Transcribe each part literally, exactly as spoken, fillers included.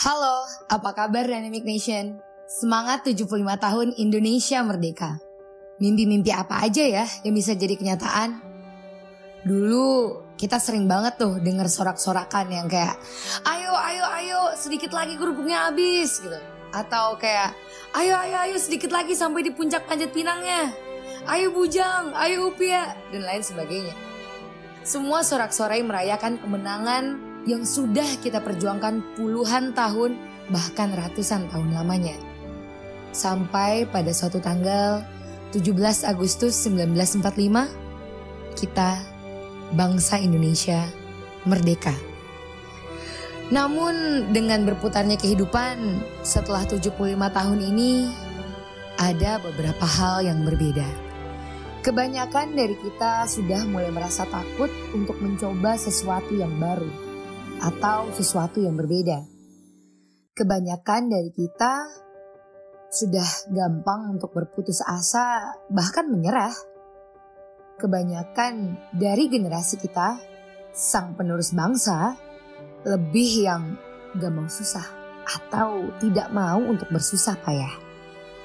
Halo, apa kabar Dynamic Nation? Semangat tujuh puluh lima tahun Indonesia Merdeka. Mimpi-mimpi apa aja ya yang bisa jadi kenyataan? Dulu kita sering banget tuh denger sorak-sorakan yang kayak ayo, ayo, ayo sedikit lagi kerupuknya habis gitu. Atau kayak ayo, ayo, ayo sedikit lagi sampai di puncak panjat pinangnya. Ayo Bujang, ayo Upia, dan lain sebagainya. Semua sorak-sorai merayakan kemenangan yang sudah kita perjuangkan puluhan tahun bahkan ratusan tahun lamanya. Sampai pada suatu tanggal tujuh belas Agustus sembilan belas empat puluh lima kita bangsa Indonesia merdeka. Namun dengan berputarnya kehidupan setelah tujuh puluh lima tahun ini, ada beberapa hal yang berbeda. Kebanyakan dari kita sudah mulai merasa takut untuk mencoba sesuatu yang baru atau sesuatu yang berbeda. Kebanyakan dari kita sudah gampang untuk berputus asa, bahkan menyerah. Kebanyakan dari generasi kita, sang penerus bangsa, lebih yang gak mau susah atau tidak mau untuk bersusah payah.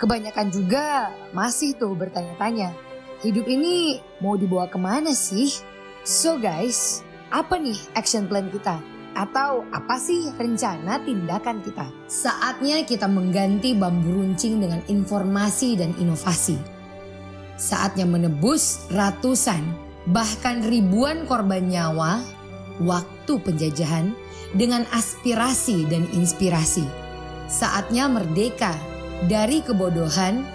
Kebanyakan juga masih tuh bertanya-tanya, hidup ini mau dibawa kemana sih? So guys, apa nih action plan kita? Atau apa sih rencana tindakan kita? Saatnya kita mengganti bambu runcing dengan informasi dan inovasi. Saatnya menebus ratusan, bahkan ribuan korban nyawa, waktu penjajahan, dengan aspirasi dan inspirasi. Saatnya merdeka dari kebodohan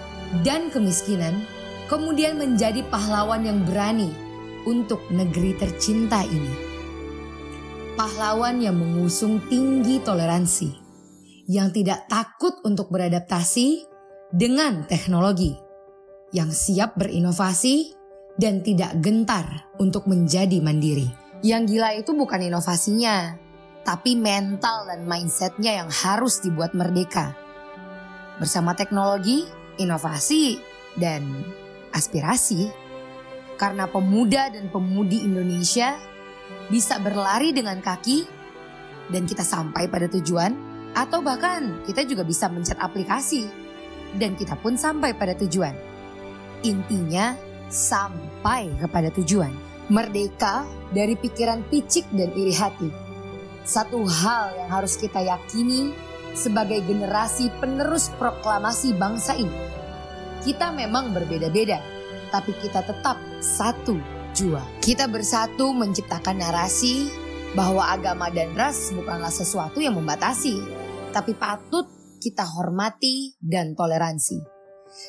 dan kemiskinan, kemudian menjadi pahlawan yang berani untuk negeri tercinta ini. Pahlawan yang mengusung tinggi toleransi, yang tidak takut untuk beradaptasi dengan teknologi, yang siap berinovasi dan tidak gentar untuk menjadi mandiri. Yang gila itu bukan inovasinya, tapi mental dan mindsetnya yang harus dibuat merdeka. Bersama teknologi, inovasi, dan aspirasi. Karena pemuda dan pemudi Indonesia bisa berlari dengan kaki dan kita sampai pada tujuan, atau bahkan kita juga bisa mencet aplikasi dan kita pun sampai pada tujuan. Intinya sampai kepada tujuan. Merdeka dari pikiran picik dan iri hati. Satu hal yang harus kita yakini sebagai generasi penerus proklamasi bangsa ini. Kita memang berbeda-beda, tapi kita tetap satu jua. Kita bersatu menciptakan narasi bahwa agama dan ras bukanlah sesuatu yang membatasi, tapi patut kita hormati dan toleransi.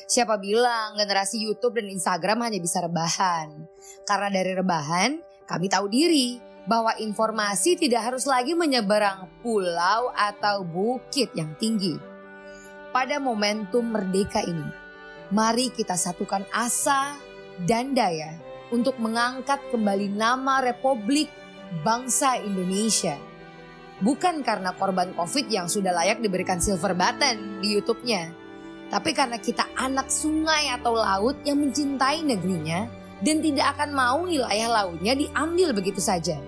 Siapa bilang generasi YouTube dan Instagram hanya bisa rebahan? Karena dari rebahan, kami tahu diri bahwa informasi tidak harus lagi menyeberang pulau atau bukit yang tinggi. Pada momentum merdeka ini, mari kita satukan asa dan daya untuk mengangkat kembali nama Republik Bangsa Indonesia. Bukan karena korban COVID yang sudah layak diberikan silver button di YouTube-nya. Tapi karena kita anak sungai atau laut yang mencintai negerinya dan tidak akan mau wilayah lautnya diambil begitu saja.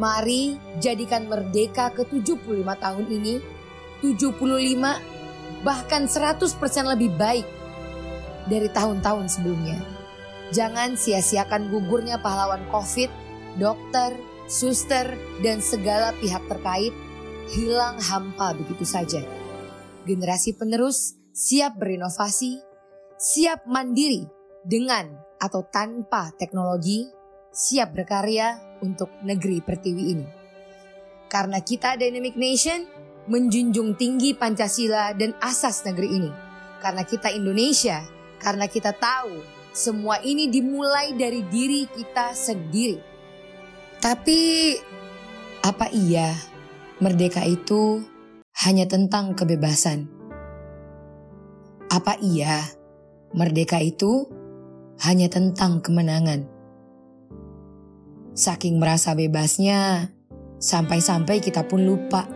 Mari jadikan merdeka ke tujuh puluh lima tahun ini, tujuh puluh lima bahkan seratus persen lebih baik dari tahun-tahun sebelumnya. Jangan sia-siakan gugurnya pahlawan COVID, dokter, suster, dan segala pihak terkait hilang hampa begitu saja. Generasi penerus siap berinovasi, siap mandiri dengan atau tanpa teknologi siap berkarya untuk negeri Pertiwi ini. Karena kita Dynamic Nation menjunjung tinggi Pancasila dan asas negeri ini. Karena kita Indonesia, karena kita tahu semua ini dimulai dari diri kita sendiri. Tapi apa iya merdeka itu hanya tentang kebebasan? Apa iya merdeka itu hanya tentang kemenangan? Saking merasa bebasnya, sampai-sampai kita pun lupa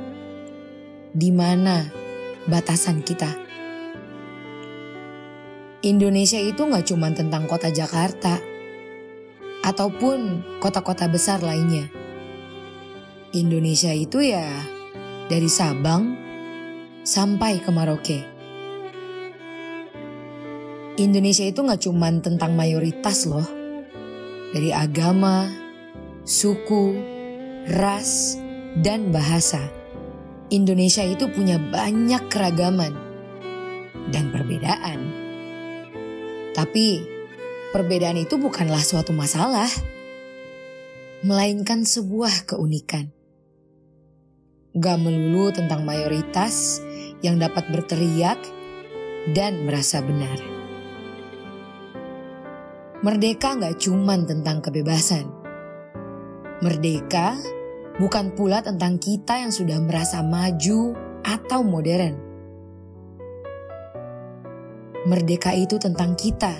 di mana batasan kita. Indonesia itu gak cuma tentang kota Jakarta ataupun kota-kota besar lainnya. Indonesia itu ya dari Sabang sampai ke Merauke. Indonesia itu gak cuma tentang mayoritas loh. Dari agama, suku, ras, dan bahasa. Indonesia itu punya banyak keragaman dan perbedaan. Tapi perbedaan itu bukanlah suatu masalah, melainkan sebuah keunikan. Gak melulu tentang mayoritas yang dapat berteriak dan merasa benar. Merdeka gak cuman tentang kebebasan. Merdeka bukan pula tentang kita yang sudah merasa maju atau modern. Merdeka itu tentang kita.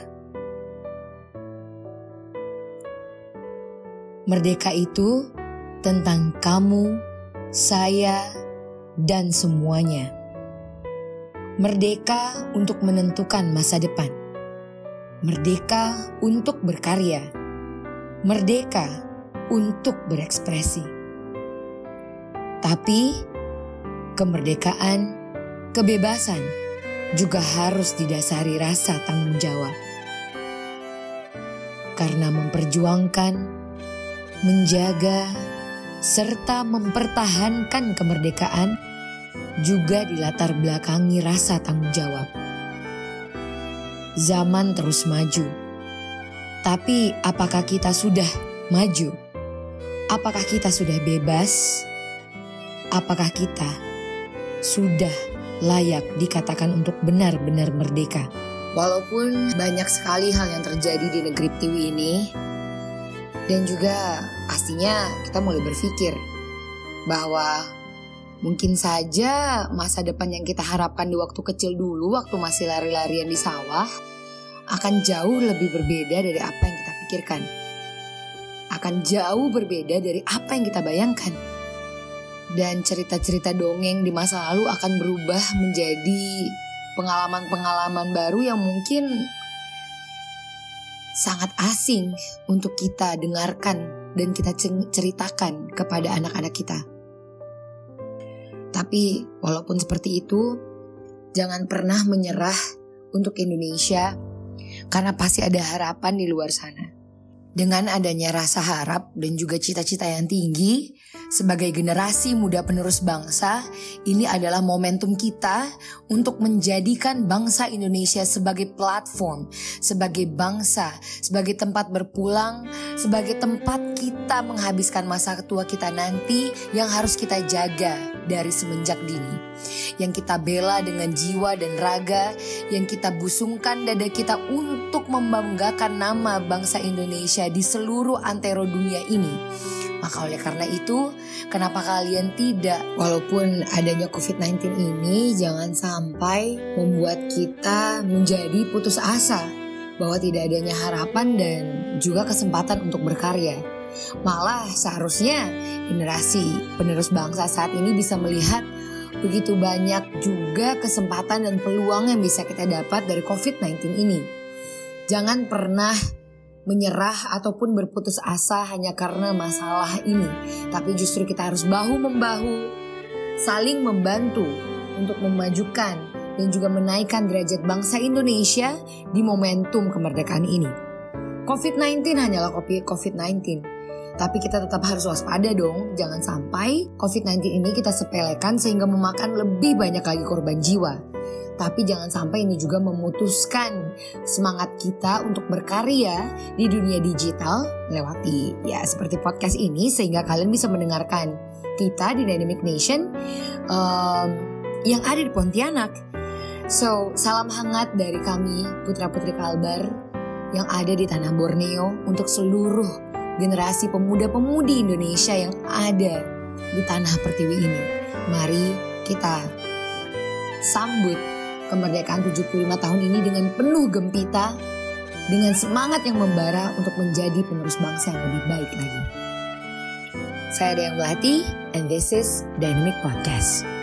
Merdeka itu tentang kamu, saya, dan semuanya. Merdeka untuk menentukan masa depan. Merdeka untuk berkarya. Merdeka untuk berekspresi. Tapi, kemerdekaan, kebebasan juga harus didasari rasa tanggung jawab. Karena memperjuangkan, menjaga, serta mempertahankan kemerdekaan juga dilatar belakangi rasa tanggung jawab. Zaman terus maju. Tapi apakah kita sudah maju? Apakah kita sudah bebas? Apakah kita sudah layak dikatakan untuk benar-benar merdeka? Walaupun banyak sekali hal yang terjadi di negeri Pertiwi ini, dan juga pastinya kita mulai berpikir bahwa mungkin saja masa depan yang kita harapkan di waktu kecil dulu, waktu masih lari-larian di sawah, akan jauh lebih berbeda dari apa yang kita pikirkan. Akan jauh berbeda dari apa yang kita bayangkan. Dan cerita-cerita dongeng di masa lalu akan berubah menjadi pengalaman-pengalaman baru yang mungkin sangat asing untuk kita dengarkan dan kita ceritakan kepada anak-anak kita. Tapi walaupun seperti itu, jangan pernah menyerah untuk Indonesia, karena pasti ada harapan di luar sana. Dengan adanya rasa harap dan juga cita-cita yang tinggi, sebagai generasi muda penerus bangsa, ini adalah momentum kita untuk menjadikan bangsa Indonesia sebagai platform, sebagai bangsa, sebagai tempat berpulang, sebagai tempat kita menghabiskan masa tua kita nanti yang harus kita jaga dari semenjak dini. Yang kita bela dengan jiwa dan raga, yang kita busungkan dada kita untuk membanggakan nama bangsa Indonesia di seluruh antero dunia ini. Maka oleh karena itu, kenapa kalian tidak? Walaupun adanya covid sembilan belas ini, jangan sampai membuat kita menjadi putus asa bahwa tidak adanya harapan dan juga kesempatan untuk berkarya. Malah seharusnya generasi penerus bangsa saat ini bisa melihat begitu banyak juga kesempatan dan peluang yang bisa kita dapat dari covid sembilan belas ini. Jangan pernah menyerah ataupun berputus asa hanya karena masalah ini. Tapi justru kita harus bahu-membahu, saling membantu untuk memajukan dan juga menaikkan derajat bangsa Indonesia di momentum kemerdekaan ini. covid sembilan belas hanyalah kopi covid sembilan belas, tapi kita tetap harus waspada dong. Jangan sampai covid sembilan belas ini kita sepelekan sehingga memakan lebih banyak lagi korban jiwa. Tapi jangan sampai ini juga memutuskan semangat kita untuk berkarya di dunia digital lewati ya seperti podcast ini, sehingga kalian bisa mendengarkan kita di Dynamic Nation um, yang ada di Pontianak. So, salam hangat dari kami putra-putri Kalbar yang ada di tanah Borneo untuk seluruh generasi pemuda-pemudi Indonesia yang ada di tanah Pertiwi ini. Mari kita sambut kemerdekaan tujuh puluh lima tahun ini dengan penuh gempita, dengan semangat yang membara untuk menjadi penerus bangsa yang lebih baik lagi. Saya Dayang Lati, and this is Dynamic Podcast.